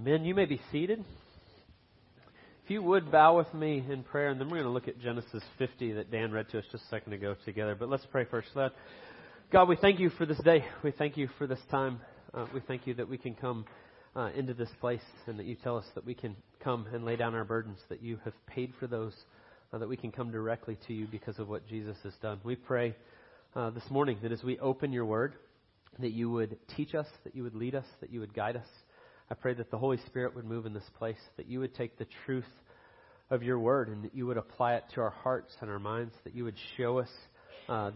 Men, you may be seated. If you would bow with me in prayer, and then we're going to look at Genesis 50 that Dan read to us just a second ago together. But let's pray first. God, we thank you for this day. We thank you for this time. We thank you that we can come into this place, and that you tell us that we can come and lay down our burdens, that you have paid for those, that we can come directly to you because of what Jesus has done. We pray this morning that as we open your word, that you would teach us, that you would lead us, that you would guide us. I pray that the Holy Spirit would move in this place, that you would take the truth of your word and that you would apply it to our hearts and our minds, that you would show us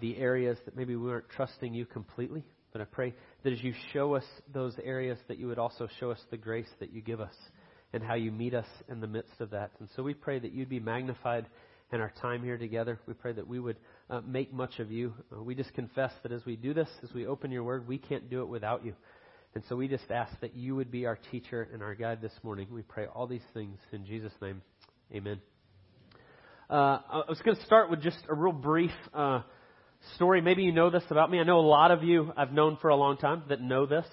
the areas that maybe we weren't trusting you completely. But I pray that as you show us those areas, that you would also show us the grace that you give us and how you meet us in the midst of that. And so we pray that you'd be magnified in our time here together. We pray that we would make much of you. We just confess that as we do this, as we open your word, we can't do it without you. And so we just ask that you would be our teacher and our guide this morning. We pray all these things in Jesus' name. Amen. I was going to start with just a real brief story. Maybe you know this about me. I know a lot of you I've known for a long time that know this.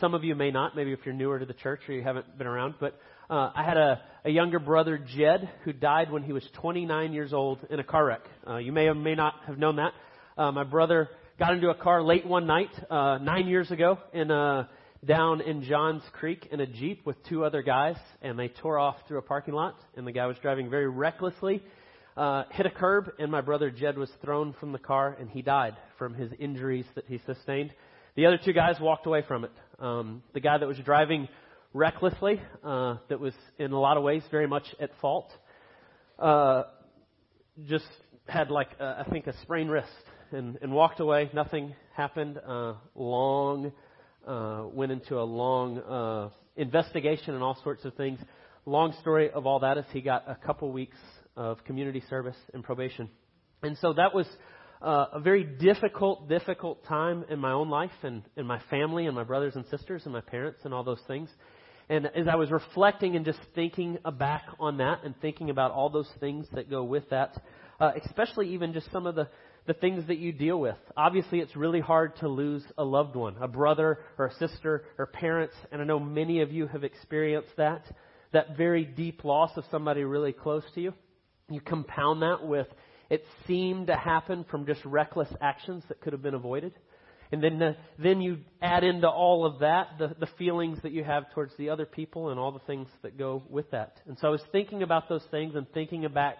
Some of you may not, maybe if you're newer to the church or you haven't been around. But I had a younger brother, Jed, who died when he was 29 years old in a car wreck. You may or may not have known that. My brother got into a car late one night, 9 years ago, down in Johns Creek in a Jeep with two other guys, and they tore off through a parking lot, and the guy was driving very recklessly, hit a curb, and my brother Jed was thrown from the car, and he died from his injuries that he sustained. The other two guys walked away from it. The guy that was driving recklessly, that was in a lot of ways very much at fault, just had I think a sprained wrist. And walked away. Nothing happened. Went into a long investigation and all sorts of things. Long story of all that is he got a couple weeks of community service and probation. And so that was a very difficult time in my own life and in my family and my brothers and sisters and my parents and all those things. And as I was reflecting and just thinking back on that and thinking about all those things that go with that, especially even just some of the things that you deal with. Obviously, it's really hard to lose a loved one, a brother or a sister or parents. And I know many of you have experienced that very deep loss of somebody really close to you. You compound that with it seemed to happen from just reckless actions that could have been avoided. And then you add into all of that the feelings that you have towards the other people and all the things that go with that. And so I was thinking about those things and thinking back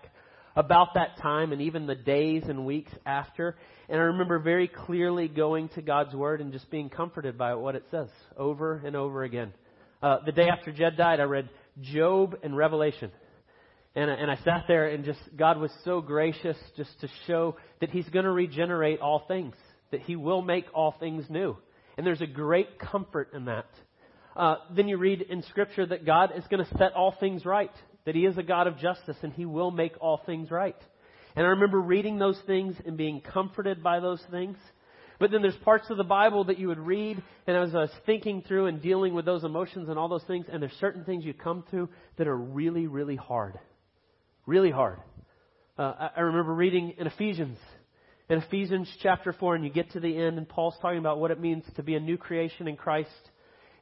about that time and even the days and weeks after. And I remember very clearly going to God's Word and just being comforted by what it says over and over again. The day after Jed died, I read Job and Revelation. And I sat there and just, God was so gracious just to show that He's going to regenerate all things, that He will make all things new. And there's a great comfort in that. Then you read in Scripture that God is going to set all things right, that He is a God of justice and He will make all things right. And I remember reading those things and being comforted by those things. But then there's parts of the Bible that you would read, and as I was thinking through and dealing with those emotions and all those things, and there's certain things you come through that are really, really hard. Really hard. I remember reading in Ephesians. In Ephesians chapter 4, and you get to the end, and Paul's talking about what it means to be a new creation in Christ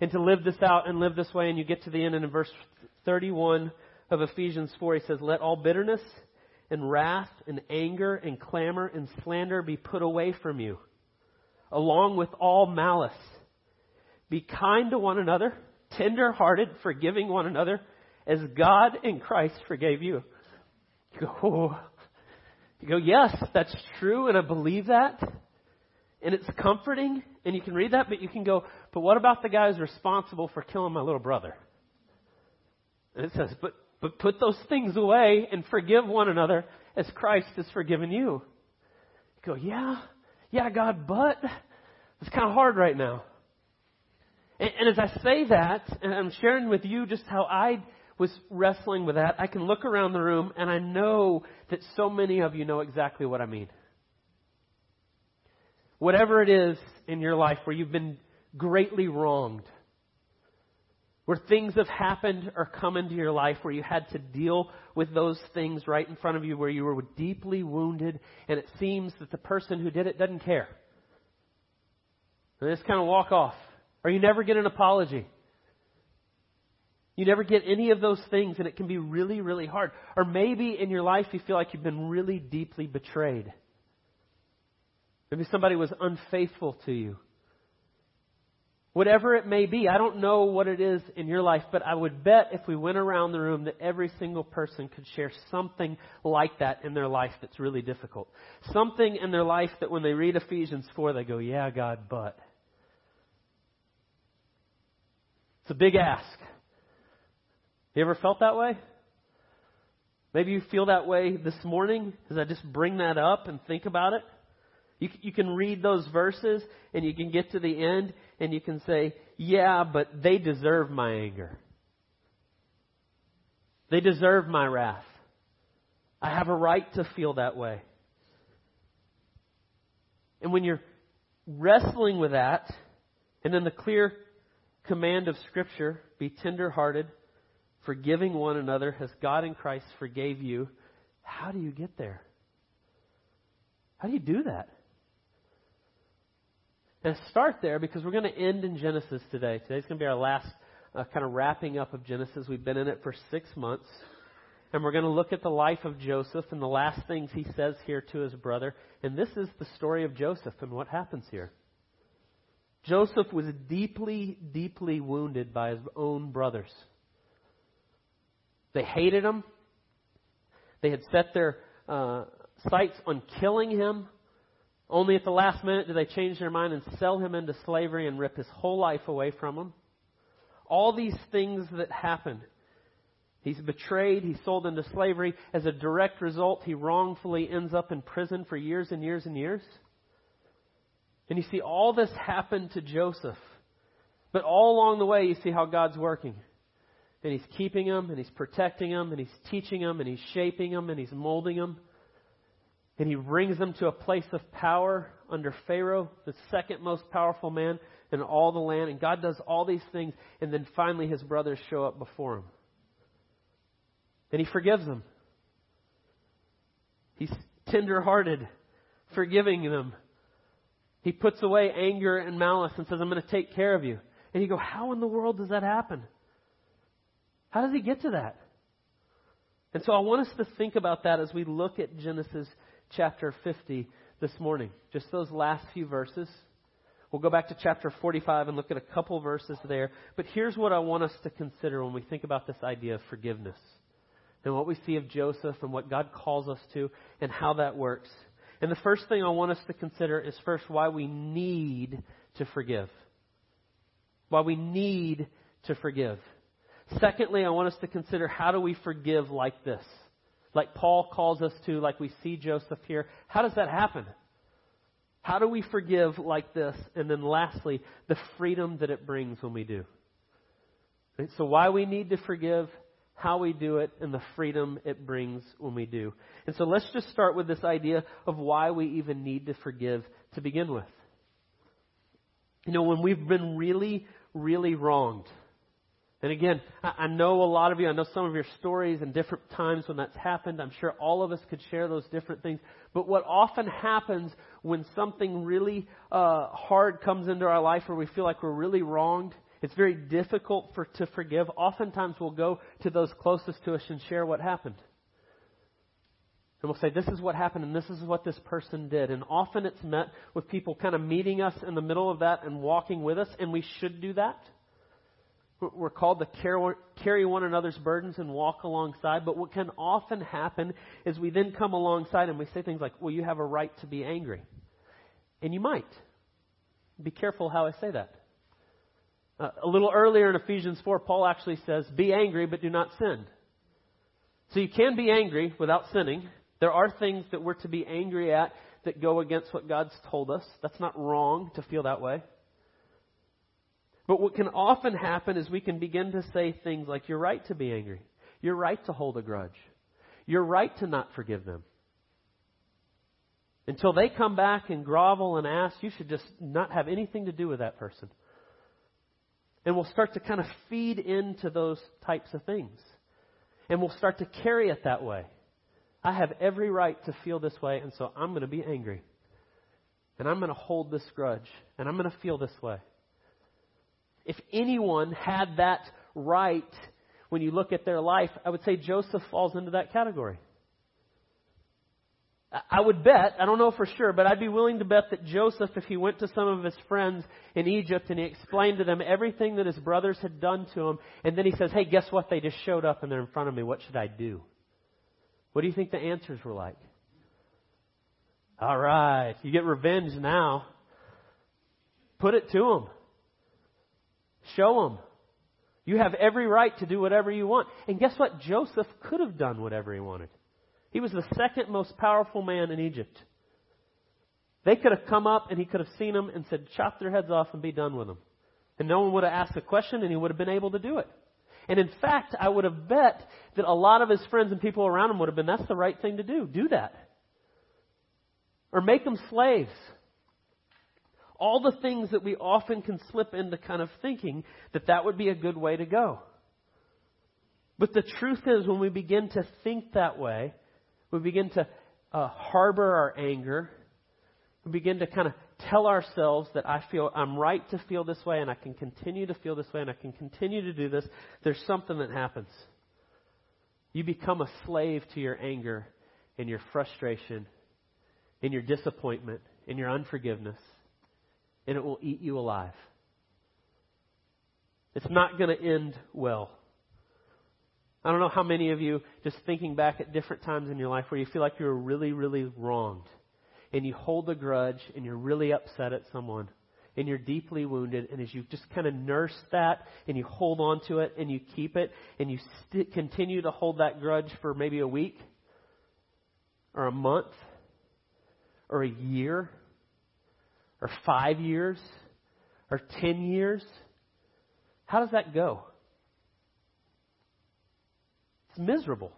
and to live this out and live this way. And you get to the end, and in verse 31... of Ephesians 4, he says, "Let all bitterness and wrath and anger and clamor and slander be put away from you, along with all malice. Be kind to one another, tender-hearted, forgiving one another, as God in Christ forgave you." You go, yes, that's true, and I believe that. And it's comforting, and you can read that, but you can go, but what about the guy who's responsible for killing my little brother? And it says, but put those things away and forgive one another as Christ has forgiven you. You go, yeah, God, but it's kind of hard right now. And as I say that, and I'm sharing with you just how I was wrestling with that, I can look around the room and I know that so many of you know exactly what I mean. Whatever it is in your life where you've been greatly wronged, where things have happened or come into your life where you had to deal with those things right in front of you, where you were deeply wounded, and it seems that the person who did it doesn't care. They just kind of walk off. Or you never get an apology. You never get any of those things, and it can be really, really hard. Or maybe in your life you feel like you've been really deeply betrayed. Maybe somebody was unfaithful to you. Whatever it may be, I don't know what it is in your life, but I would bet if we went around the room that every single person could share something like that in their life that's really difficult. Something in their life that when they read Ephesians 4, they go, yeah, God, but. It's a big ask. You ever felt that way? Maybe you feel that way this morning as I just bring that up and think about it. You can read those verses and you can get to the end and you can say, yeah, but they deserve my anger. They deserve my wrath. I have a right to feel that way. And when you're wrestling with that, and then the clear command of Scripture, be tender-hearted, forgiving one another as God in Christ forgave you, how do you get there? How do you do that? And start there because we're going to end in Genesis today. Today's going to be our last kind of wrapping up of Genesis. We've been in it for 6 months. And we're going to look at the life of Joseph and the last things he says here to his brother. And this is the story of Joseph and what happens here. Joseph was deeply, deeply wounded by his own brothers. They hated him. They had set their sights on killing him. Only at the last minute did they change their mind and sell him into slavery and rip his whole life away from him. All these things that happened. He's betrayed. He's sold into slavery. As a direct result, he wrongfully ends up in prison for years and years and years. And you see all this happen to Joseph. But all along the way, you see how God's working. And He's keeping them, and He's protecting them, and He's teaching them, and He's shaping them, and He's molding them. And He brings them to a place of power under Pharaoh, the second most powerful man in all the land. And God does all these things, and then finally His brothers show up before Him. And He forgives them. He's tender-hearted, forgiving them. He puts away anger and malice and says, I'm going to take care of you. And you go, how in the world does that happen? How does he get to that? And so I want us to think about that as we look at Genesis chapter 50 this morning. Just those last few verses. We'll go back to chapter 45 and look at a couple verses there. But here's what I want us to consider when we think about this idea of forgiveness. And what we see of Joseph and what God calls us to and how that works. And the first thing I want us to consider is first why we need to forgive. Why we need to forgive. Secondly, I want us to consider how do we forgive like this? Like Paul calls us to, like we see Joseph here. How does that happen? How do we forgive like this? And then lastly, the freedom that it brings when we do. Right? So why we need to forgive, how we do it, and the freedom it brings when we do. And so let's just start with this idea of why we even need to forgive to begin with. You know, when we've been really, really wronged. And again, I know a lot of you, I know some of your stories and different times when that's happened. I'm sure all of us could share those different things. But what often happens when something really hard comes into our life where we feel like we're really wronged, it's very difficult to forgive. Oftentimes we'll go to those closest to us and share what happened. And we'll say, this is what happened and this is what this person did. And often it's met with people kind of meeting us in the middle of that and walking with us. And we should do that. We're called to carry one another's burdens and walk alongside. But what can often happen is we then come alongside and we say things like, well, you have a right to be angry. And you might. Be careful how I say that. A little earlier in Ephesians 4, Paul actually says, be angry, but do not sin. So you can be angry without sinning. There are things that we're to be angry at that go against what God's told us. That's not wrong to feel that way. But what can often happen is we can begin to say things like, you're right to be angry. You're right to hold a grudge. You're right to not forgive them. Until they come back and grovel and ask, you should just not have anything to do with that person. And we'll start to kind of feed into those types of things. And we'll start to carry it that way. I have every right to feel this way, and so I'm going to be angry. And I'm going to hold this grudge. And I'm going to feel this way. If anyone had that right, when you look at their life, I would say Joseph falls into that category. I would bet, I don't know for sure, but I'd be willing to bet that Joseph, if he went to some of his friends in Egypt and he explained to them everything that his brothers had done to him, and then he says, hey, guess what? They just showed up and they're in front of me. What should I do? What do you think the answers were like? All right, you get revenge now. Put it to them. Show them. You have every right to do whatever you want. And guess what? Joseph could have done whatever he wanted. He was the second most powerful man in Egypt. They could have come up and he could have seen them and said, chop their heads off and be done with them. And no one would have asked a question and he would have been able to do it. And in fact, I would have bet that a lot of his friends and people around him would have been, that's the right thing to do. Do that. Or make them slaves. All the things that we often can slip into kind of thinking that that would be a good way to go. But the truth is, when we begin to think that way, we begin to harbor our anger. We begin to kind of tell ourselves that I'm right to feel this way, and I can continue to feel this way, and I can continue to do this. There's something that happens. You become a slave to your anger and your frustration and your disappointment and your unforgiveness. And it will eat you alive. It's not going to end well. I don't know how many of you, just thinking back at different times in your life where you feel like you were really, really wronged. And you hold a grudge and you're really upset at someone. And you're deeply wounded. And as you just kind of nurse that and you hold on to it and you keep it. And you continue to hold that grudge for maybe a week. Or a month. Or a year. Or 5 years, or 10 years. How does that go? It's miserable.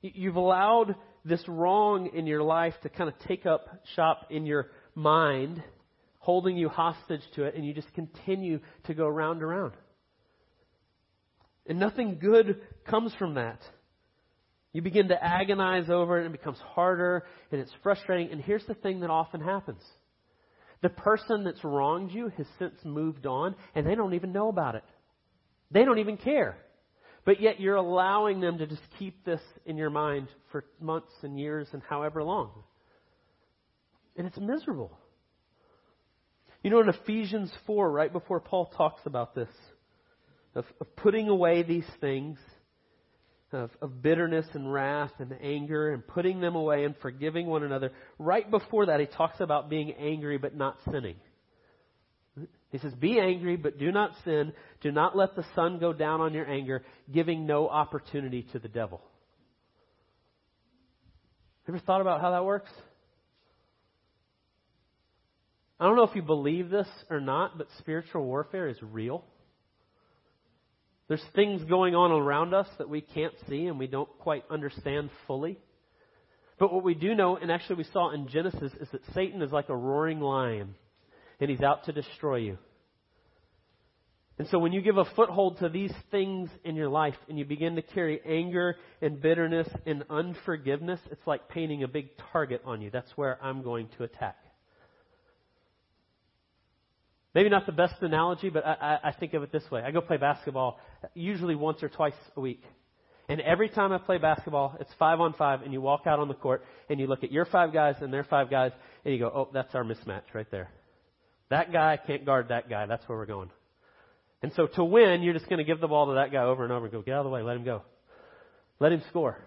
You've allowed this wrong in your life to kind of take up shop in your mind, holding you hostage to it, and you just continue to go round and round. And nothing good comes from that. You begin to agonize over it and it becomes harder and it's frustrating. And here's the thing that often happens. The person that's wronged you has since moved on and they don't even know about it. They don't even care. But yet you're allowing them to just keep this in your mind for months and years and however long. And it's miserable. You know, in Ephesians 4, right before Paul talks about this, of putting away these things, of bitterness and wrath and anger and putting them away and forgiving one another. Right before that, he talks about being angry but not sinning. He says, be angry but do not sin. Do not let the sun go down on your anger, giving no opportunity to the devil. Ever thought about how that works? I don't know if you believe this or not, but spiritual warfare is real. There's things going on around us that we can't see and we don't quite understand fully. But what we do know, and actually we saw in Genesis, is that Satan is like a roaring lion and he's out to destroy you. And so when you give a foothold to these things in your life and you begin to carry anger and bitterness and unforgiveness, it's like painting a big target on you. That's where I'm going to attack. Maybe not the best analogy, but I think of it this way. I go play basketball usually once or twice a week. And every time I play basketball, it's 5-on-5, and you walk out on the court, and you look at your 5 guys and their 5 guys, and you go, oh, that's our mismatch right there. That guy can't guard that guy. That's where we're going. And so to win, you're just going to give the ball to that guy over and over and go, get out of the way, let him go. Let him score.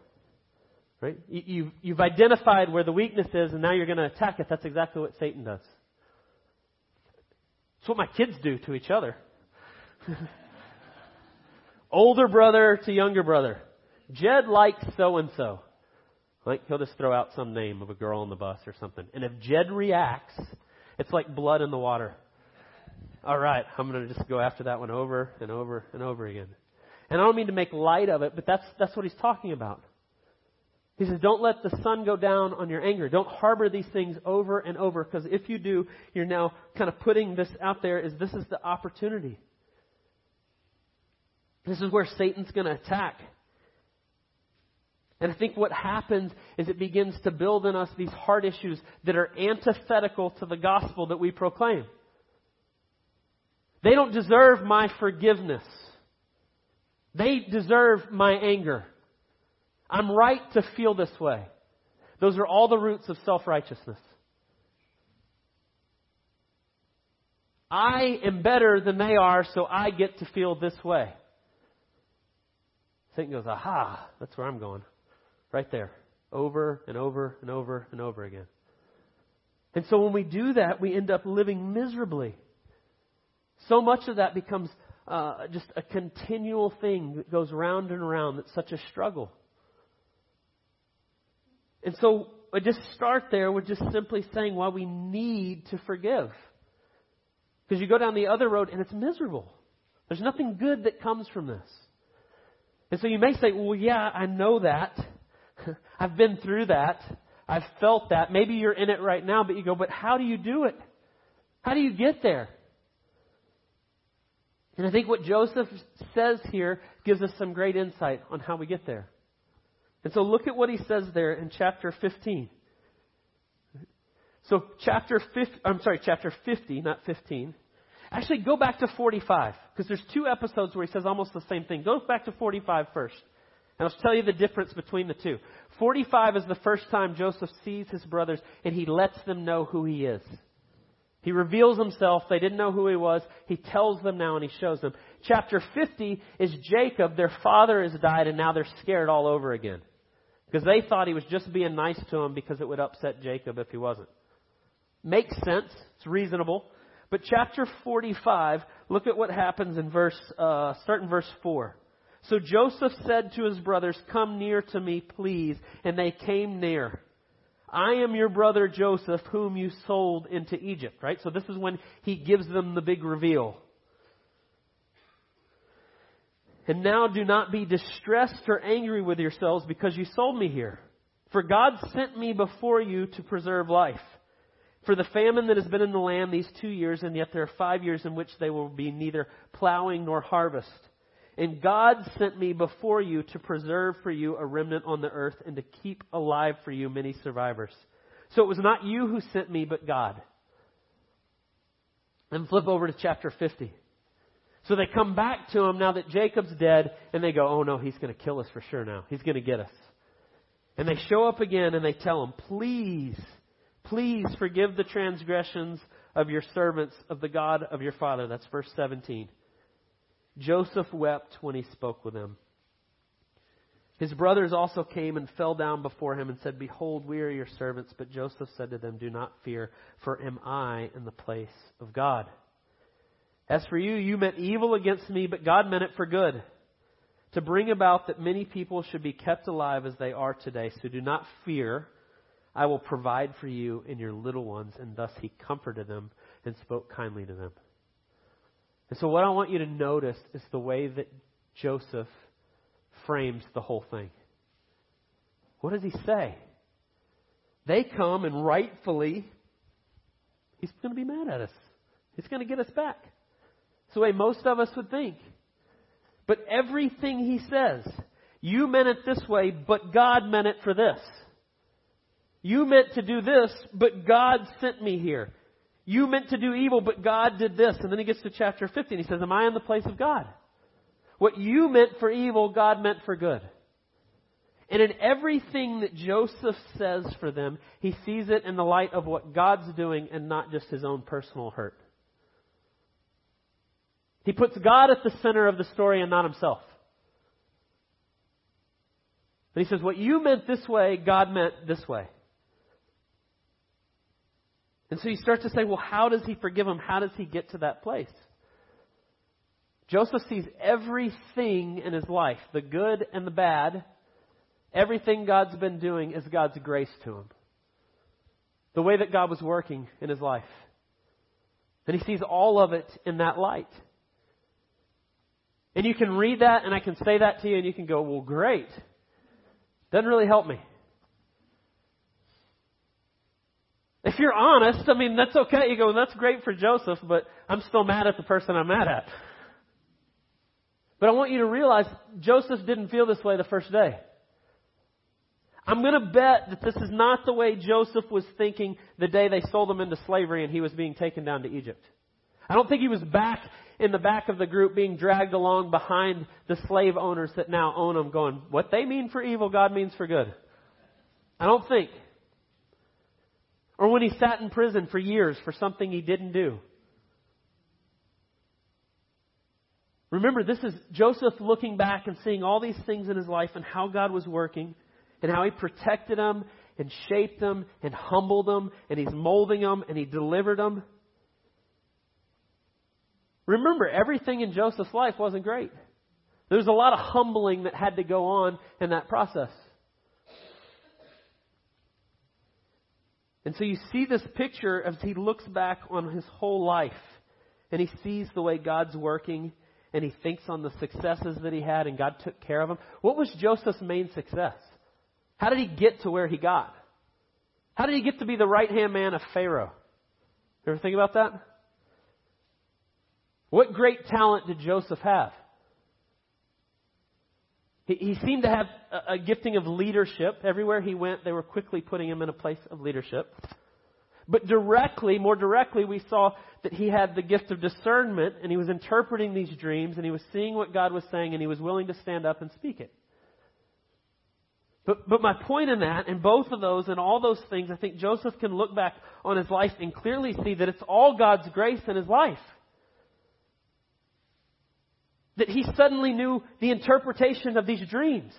Right? You've identified where the weakness is, and now you're going to attack it. That's exactly what Satan does. It's what my kids do to each other. Older brother to younger brother. Jed likes so-and-so. Like he'll just throw out some name of a girl on the bus or something. And if Jed reacts, it's like blood in the water. All right, I'm going to just go after that one over and over and over again. And I don't mean to make light of it, but that's what he's talking about. He says, don't let the sun go down on your anger. Don't harbor these things over and over, because if you do, you're now kind of putting this out there as this is the opportunity. This is where Satan's going to attack. And I think what happens is it begins to build in us these heart issues that are antithetical to the gospel that we proclaim. They don't deserve my forgiveness. They deserve my anger. I'm right to feel this way. Those are all the roots of self-righteousness. I am better than they are, so I get to feel this way. Satan goes, aha, that's where I'm going. Right there. Over and over and over and over again. And so when we do that, we end up living miserably. So much of that becomes just a continual thing that goes round and round. That's such a struggle. And so I just start there with just simply saying why we need to forgive. Because you go down the other road and it's miserable. There's nothing good that comes from this. And so you may say, well, yeah, I know that. I've been through that. I've felt that. Maybe you're in it right now, but you go, but how do you do it? How do you get there? And I think what Joseph says here gives us some great insight on how we get there. And so look at what he says there in chapter 15. So chapter 50, not 15. Actually, go back to 45, because there's two episodes where he says almost the same thing. Go back to 45 first, and I'll tell you the difference between the two. 45 is the first time Joseph sees his brothers, and he lets them know who he is. He reveals himself. They didn't know who he was. He tells them now, and he shows them. Chapter 50 is Jacob. Their father has died, and now they're scared all over again, because they thought he was just being nice to him because it would upset Jacob if he wasn't. Makes sense. It's reasonable. But chapter 45, look at what happens in start in verse 4. So Joseph said to his brothers, "Come near to me, please." And they came near. "I am your brother Joseph, whom you sold into Egypt." Right? So this is when he gives them the big reveal. "And now do not be distressed or angry with yourselves because you sold me here. For God sent me before you to preserve life. For the famine that has been in the land these 2 years, and yet there are 5 years in which they will be neither plowing nor harvest. And God sent me before you to preserve for you a remnant on the earth and to keep alive for you many survivors. So it was not you who sent me, but God." And flip over to chapter 50. So they come back to him now that Jacob's dead, and they go, "Oh no, he's going to kill us for sure now. He's going to get us." And they show up again and they tell him, Please forgive the transgressions of your servants of the God of your father." That's verse 17. Joseph wept when he spoke with them. His brothers also came and fell down before him and said, "Behold, we are your servants." But Joseph said to them, "Do not fear, for am I in the place of God? As for you, you meant evil against me, but God meant it for good, to bring about that many people should be kept alive as they are today. So do not fear. I will provide for you and your little ones." And thus he comforted them and spoke kindly to them. And so what I want you to notice is the way that Joseph frames the whole thing. What does he say? They come and rightfully, he's going to be mad at us. He's going to get us back. It's the way most of us would think. But everything he says, you meant it this way, but God meant it for this. You meant to do this, but God sent me here. You meant to do evil, but God did this. And then he gets to chapter 50 and he says, "Am I in the place of God? What you meant for evil, God meant for good." And in everything that Joseph says for them, he sees it in the light of what God's doing and not just his own personal hurt. He puts God at the center of the story and not himself. And he says, "What you meant this way, God meant this way." And so you start to say, well, how does he forgive him? How does he get to that place? Joseph sees everything in his life, the good and the bad. Everything God's been doing is God's grace to him. The way that God was working in his life. And he sees all of it in that light. And you can read that, and I can say that to you, and you can go, well, great. Doesn't really help me. If you're honest, I mean, that's okay. You go, that's great for Joseph, but I'm still mad at the person I'm mad at. But I want you to realize Joseph didn't feel this way the first day. I'm going to bet that this is not the way Joseph was thinking the day they sold him into slavery and he was being taken down to Egypt. I don't think he was back in the back of the group being dragged along behind the slave owners that now own them going, what they mean for evil, God means for good. I don't think. Or when he sat in prison for years for something he didn't do. Remember, this is Joseph looking back and seeing all these things in his life and how God was working and how he protected them and shaped them and humbled them and he's molding them and he delivered them. Remember, everything in Joseph's life wasn't great. There was a lot of humbling that had to go on in that process. And so you see this picture as he looks back on his whole life and he sees the way God's working and he thinks on the successes that he had and God took care of him. What was Joseph's main success? How did he get to where he got? How did he get to be the right-hand man of Pharaoh? You ever think about that? What great talent did Joseph have? He seemed to have a gifting of leadership. Everywhere he went, they were quickly putting him in a place of leadership. But more directly, we saw that he had the gift of discernment and he was interpreting these dreams and he was seeing what God was saying and he was willing to stand up and speak it. But my point in that, in both of those and all those things, I think Joseph can look back on his life and clearly see that it's all God's grace in his life. That he suddenly knew the interpretation of these dreams.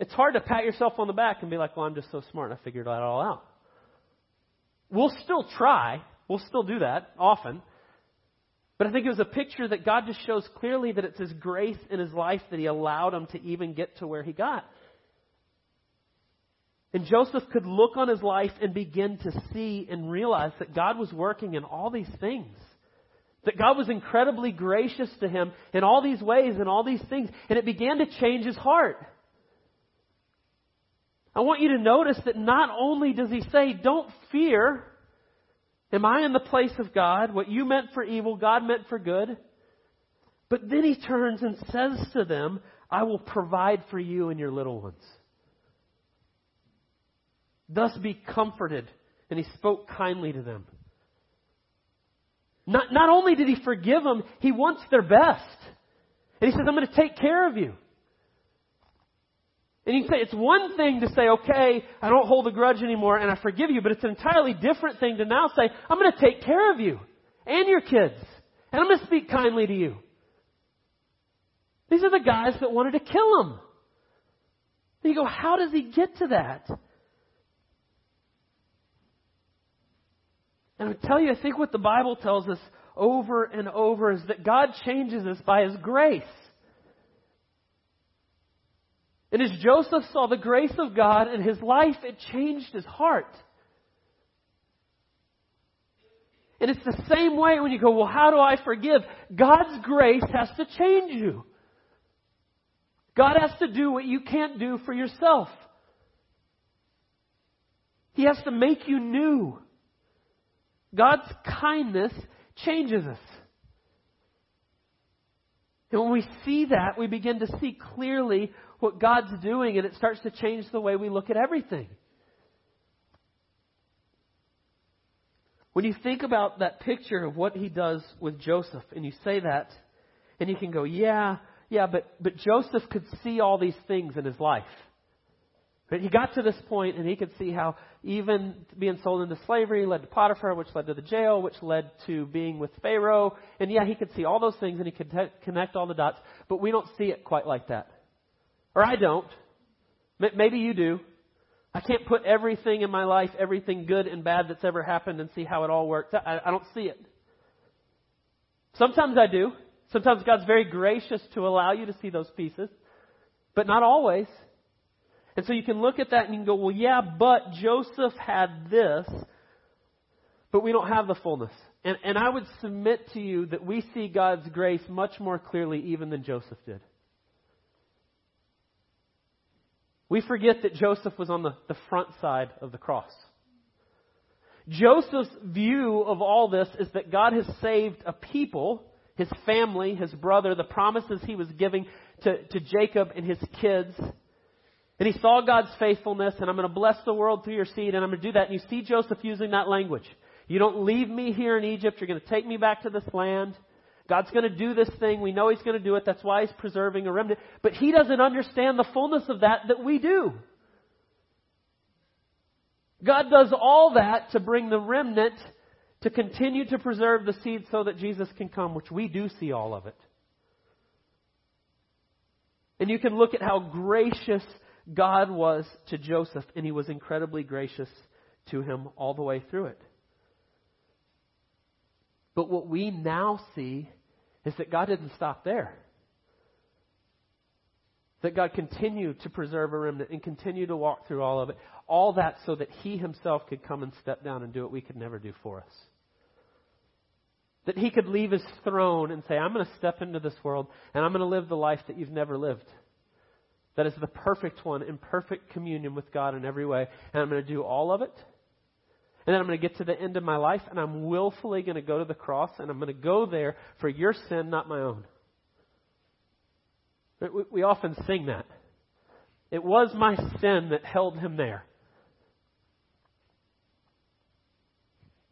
It's hard to pat yourself on the back and be like, well, I'm just so smart, I figured that all out. We'll still try. We'll still do that often. But I think it was a picture that God just shows clearly that it's His grace in His life that He allowed him to even get to where he got. And Joseph could look on his life and begin to see and realize that God was working in all these things. That God was incredibly gracious to him in all these ways and all these things. And it began to change his heart. I want you to notice that not only does he say, don't fear, am I in the place of God? What you meant for evil, God meant for good. But then he turns and says to them, I will provide for you and your little ones. Thus be comforted. And he spoke kindly to them. Not only did he forgive them, he wants their best. And he says, I'm going to take care of you. And you can say, it's one thing to say, okay, I don't hold a grudge anymore and I forgive you. But it's an entirely different thing to now say, I'm going to take care of you and your kids. And I'm going to speak kindly to you. These are the guys that wanted to kill him. And you go, how does he get to that? And I'll tell you, I think what the Bible tells us over and over is that God changes us by His grace. And as Joseph saw the grace of God in his life, it changed his heart. And it's the same way when you go, well, how do I forgive? God's grace has to change you. God has to do what you can't do for yourself. He has to make you new. God's kindness changes us. And when we see that, we begin to see clearly what God's doing, and it starts to change the way we look at everything. When you think about that picture of what he does with Joseph, and you say that, and you can go, but Joseph could see all these things in his life. But he got to this point and he could see how even being sold into slavery led to Potiphar, which led to the jail, which led to being with Pharaoh. And yeah, he could see all those things and he could connect all the dots. But we don't see it quite like that. Or I don't. Maybe you do. I can't put everything in my life, everything good and bad that's ever happened and see how it all worked. I don't see it. Sometimes I do. Sometimes God's very gracious to allow you to see those pieces. But not always. And so you can look at that and you can go, well, yeah, but Joseph had this, but we don't have the fullness. And I would submit to you that we see God's grace much more clearly even than Joseph did. We forget that Joseph was on the front side of the cross. Joseph's view of all this is that God has saved a people, his family, his brother, the promises he was giving to Jacob and his kids. And he saw God's faithfulness, and I'm going to bless the world through your seed, and I'm going to do that. And you see Joseph using that language. You don't leave me here in Egypt. You're going to take me back to this land. God's going to do this thing. We know He's going to do it. That's why He's preserving a remnant. But He doesn't understand the fullness of that we do. God does all that to bring the remnant to continue to preserve the seed so that Jesus can come, which we do see all of it. And you can look at how gracious God was to Joseph, and He was incredibly gracious to him all the way through it. But what we now see is that God didn't stop there. That God continued to preserve a remnant and continue to walk through all of it. All that so that He Himself could come and step down and do what we could never do for us. That He could leave His throne and say, I'm going to step into this world and I'm going to live the life that you've never lived. That is the perfect one in perfect communion with God in every way. And I'm going to do all of it. And then I'm going to get to the end of my life and I'm willfully going to go to the cross and I'm going to go there for your sin, not my own. We often sing that. It was my sin that held Him there.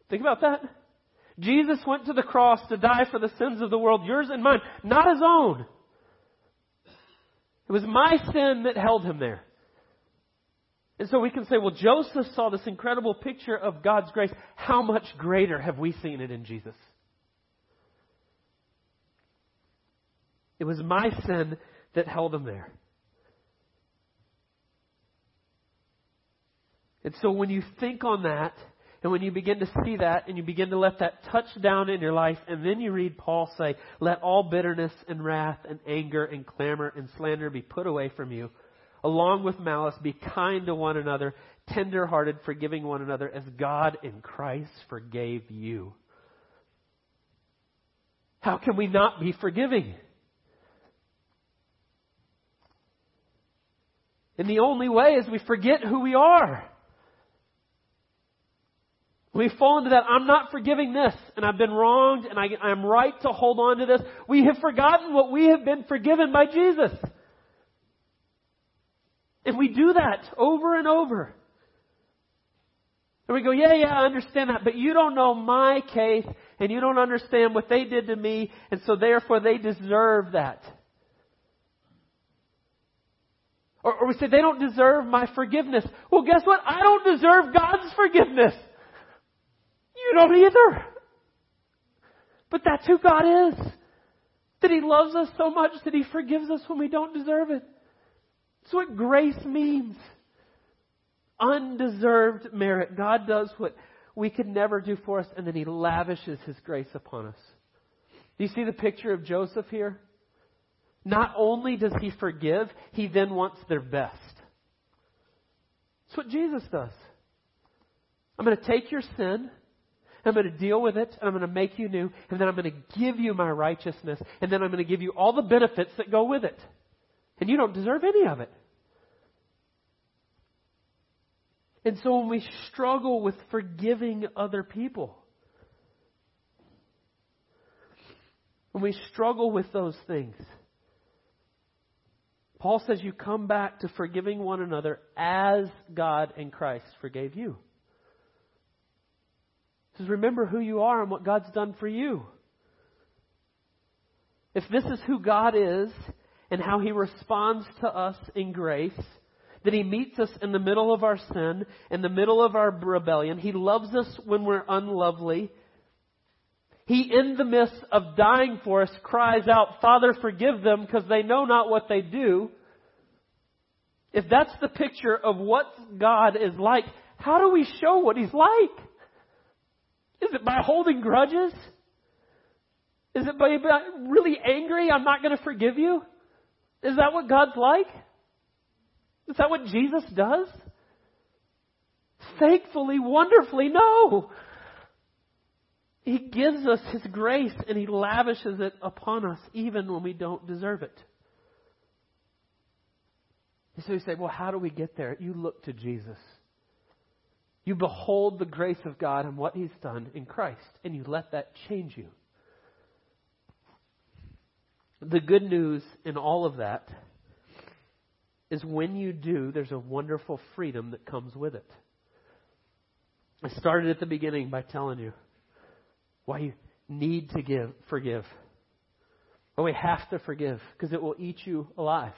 Think about that. Jesus went to the cross to die for the sins of the world, yours and mine, not His own. It was my sin that held Him there. And so we can say, well, Joseph saw this incredible picture of God's grace. How much greater have we seen it in Jesus? It was my sin that held Him there. And so when you think on that, and when you begin to see that, and you begin to let that touch down in your life, and then you read Paul say, let all bitterness and wrath and anger and clamor and slander be put away from you, along with malice, be kind to one another, tender-hearted, forgiving one another, as God in Christ forgave you. How can we not be forgiving? And the only way is we forget who we are. We fall into that, I'm not forgiving this, and I've been wronged, and I'm right to hold on to this. We have forgotten what we have been forgiven by Jesus. And we do that over and over. And we go, yeah, I understand that, but you don't know my case, and you don't understand what they did to me, and so therefore they deserve that. Or we say, they don't deserve my forgiveness. Well, guess what? I don't deserve God's forgiveness. You don't either. But that's who God is. That He loves us so much that He forgives us when we don't deserve it. That's what grace means. Undeserved merit. God does what we could never do for us, and then He lavishes His grace upon us. Do you see the picture of Joseph here? Not only does he forgive, he then wants their best. That's what Jesus does. I'm going to take your sin, I'm going to deal with it, and I'm going to make you new, and then I'm going to give you my righteousness, and then I'm going to give you all the benefits that go with it. And you don't deserve any of it. And so when we struggle with forgiving other people, when we struggle with those things, Paul says you come back to forgiving one another as God in Christ forgave you. He says, remember who you are and what God's done for you. If this is who God is and how He responds to us in grace, that He meets us in the middle of our sin, in the middle of our rebellion. He loves us when we're unlovely. He, in the midst of dying for us, cries out, Father, forgive them because they know not what they do. If that's the picture of what God is like, how do we show what He's like? Is it by holding grudges? Is it by being really angry, I'm not going to forgive you? Is that what God's like? Is that what Jesus does? Thankfully, wonderfully, no. He gives us His grace and He lavishes it upon us even when we don't deserve it. And so you say, well, how do we get there? You look to Jesus. You behold the grace of God and what He's done in Christ, and you let that change you. The good news in all of that is when you do, there's a wonderful freedom that comes with it. I started at the beginning by telling you why you need to forgive. Why we have to forgive, because it will eat you alive.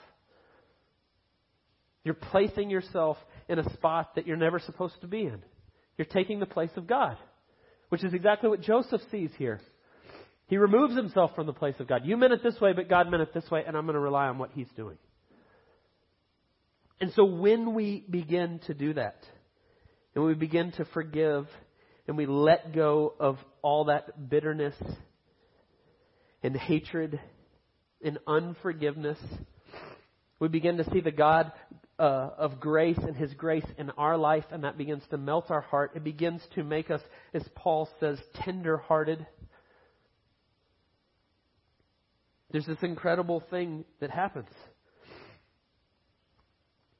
You're placing yourself in a spot that you're never supposed to be in. You're taking the place of God, which is exactly what Joseph sees here. He removes himself from the place of God. You meant it this way, but God meant it this way, and I'm going to rely on what he's doing. And so when we begin to do that, and we begin to forgive, and we let go of all that bitterness and hatred and unforgiveness, we begin to see the God of grace and his grace in our life, and that begins to melt our heart. It begins to make us, as Paul says, tender-hearted. There's this incredible thing that happens.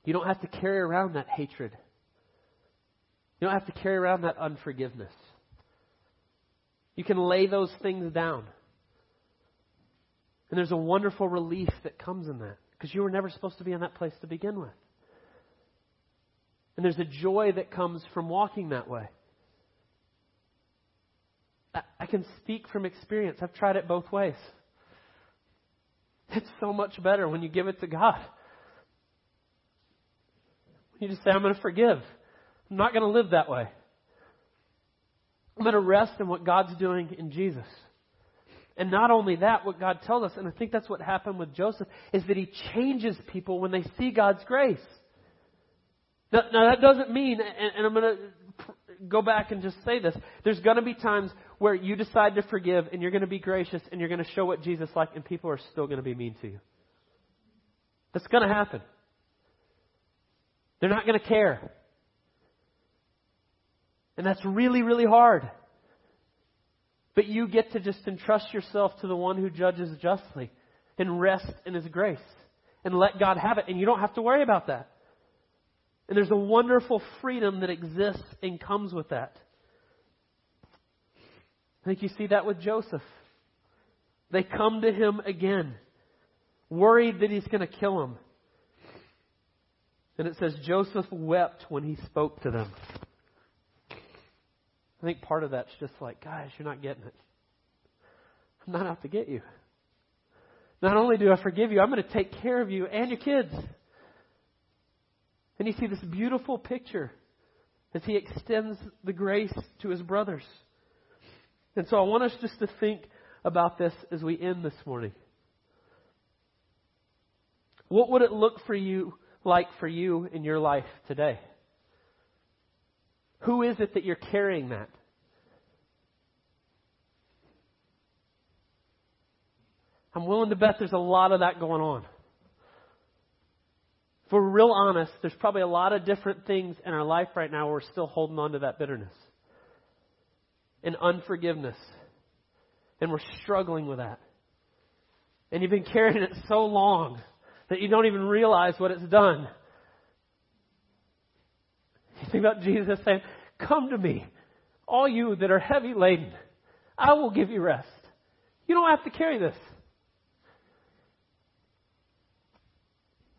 You don't have to carry around that hatred. You don't have to carry around that unforgiveness. You can lay those things down. And there's a wonderful relief that comes in that, because you were never supposed to be in that place to begin with. And there's a joy that comes from walking that way. I can speak from experience. I've tried it both ways. It's so much better when you give it to God. You just say, I'm going to forgive. I'm not going to live that way. I'm going to rest in what God's doing in Jesus. And not only that, what God tells us, and I think that's what happened with Joseph, is that he changes people when they see God's grace. Now that doesn't mean, and I'm going to go back and just say this, there's going to be times where you decide to forgive and you're going to be gracious and you're going to show what Jesus is like, and people are still going to be mean to you. That's going to happen. They're not going to care. And that's really, really hard. But you get to just entrust yourself to the one who judges justly and rest in his grace and let God have it. And you don't have to worry about that. And there's a wonderful freedom that exists and comes with that. I think you see that with Joseph. They come to him again, worried that he's going to kill him. And it says, Joseph wept when he spoke to them. I think part of that's just like, guys, you're not getting it. I'm not out to get you. Not only do I forgive you, I'm going to take care of you and your kids. And you see this beautiful picture as he extends the grace to his brothers. And so I want us just to think about this as we end this morning. What would it look for you in your life today? Who is it that you're carrying that? I'm willing to bet there's a lot of that going on. If we're real honest, there's probably a lot of different things in our life right now where we're still holding on to that bitterness and unforgiveness. And we're struggling with that. And you've been carrying it so long that you don't even realize what it's done. You think about Jesus saying, come to me, all you that are heavy laden. I will give you rest. You don't have to carry this.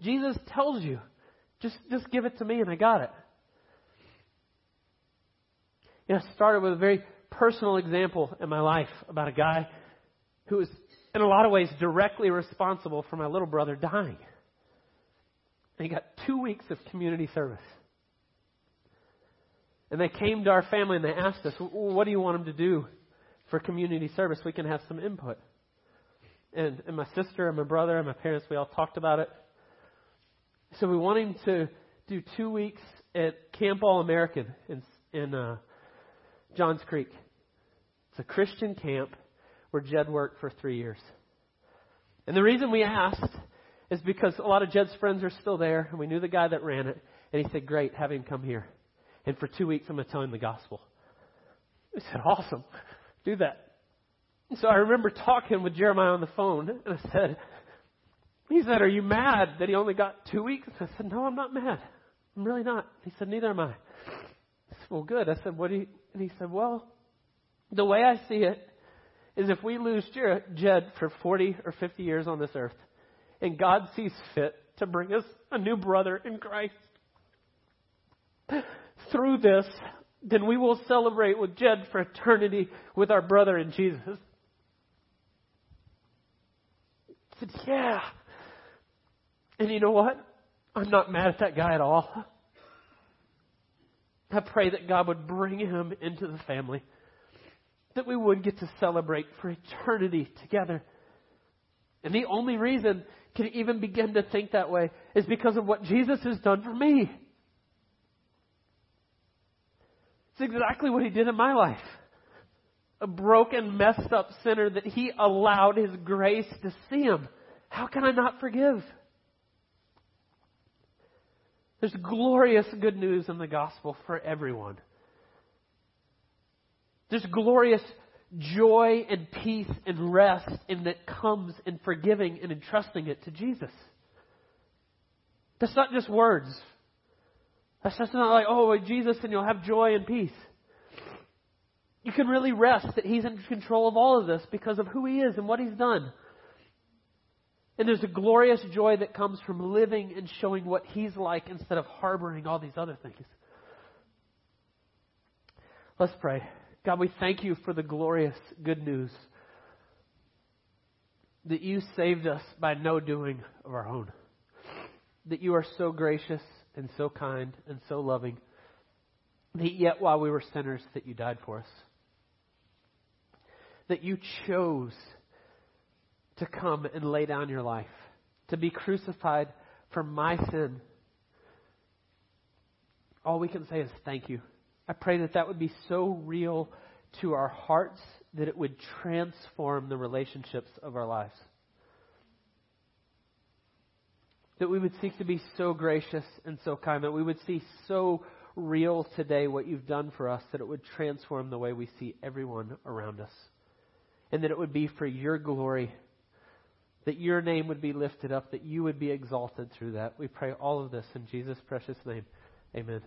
Jesus tells you, just give it to me and I got it. You know, I started with a very personal example in my life about a guy who was, in a lot of ways, directly responsible for my little brother dying. And he got 2 weeks of community service. And they came to our family and they asked us, what do you want him to do for community service? We can have some input. And my sister and my brother and my parents, we all talked about it. So we want him to do 2 weeks at Camp All-American in Johns Creek. It's a Christian camp where Jed worked for 3 years. And the reason we asked is because a lot of Jed's friends are still there, and we knew the guy that ran it. And he said, great, have him come here. And for 2 weeks, I'm going to tell him the gospel. I said, awesome. Do that. And so I remember talking with Jeremiah on the phone. And I said, he said, are you mad that he only got 2 weeks? I said, no, I'm not mad. I'm really not. He said, neither am I. I said, well, good. I said, what do you? And he said, well, the way I see it is if we lose Jed for 40 or 50 years on this earth, and God sees fit to bring us a new brother in Christ, through this, then we will celebrate with Jed for eternity with our brother in Jesus. I said, yeah. And you know what? I'm not mad at that guy at all. I pray that God would bring him into the family, that we would get to celebrate for eternity together. And the only reason I can even begin to think that way is because of what Jesus has done for me. It's exactly what he did in my life. A broken, messed up sinner that he allowed his grace to see him. How can I not forgive? There's glorious good news in the gospel for everyone. There's glorious joy and peace and rest and that comes in forgiving and entrusting it to Jesus. That's not just words. That's just not like, oh, Jesus, and you'll have joy and peace. You can really rest that he's in control of all of this because of who he is and what he's done. And there's a glorious joy that comes from living and showing what he's like instead of harboring all these other things. Let's pray. God, we thank you for the glorious good news that you saved us by no doing of our own, that you are so gracious and so kind and so loving, that yet while we were sinners, that you died for us, that you chose to come and lay down your life, to be crucified for my sin. All we can say is thank you. I pray that that would be so real to our hearts that it would transform the relationships of our lives. That we would seek to be so gracious and so kind, that we would see so real today what you've done for us, that it would transform the way we see everyone around us. And that it would be for your glory, that your name would be lifted up, that you would be exalted through that. We pray all of this in Jesus' precious name. Amen.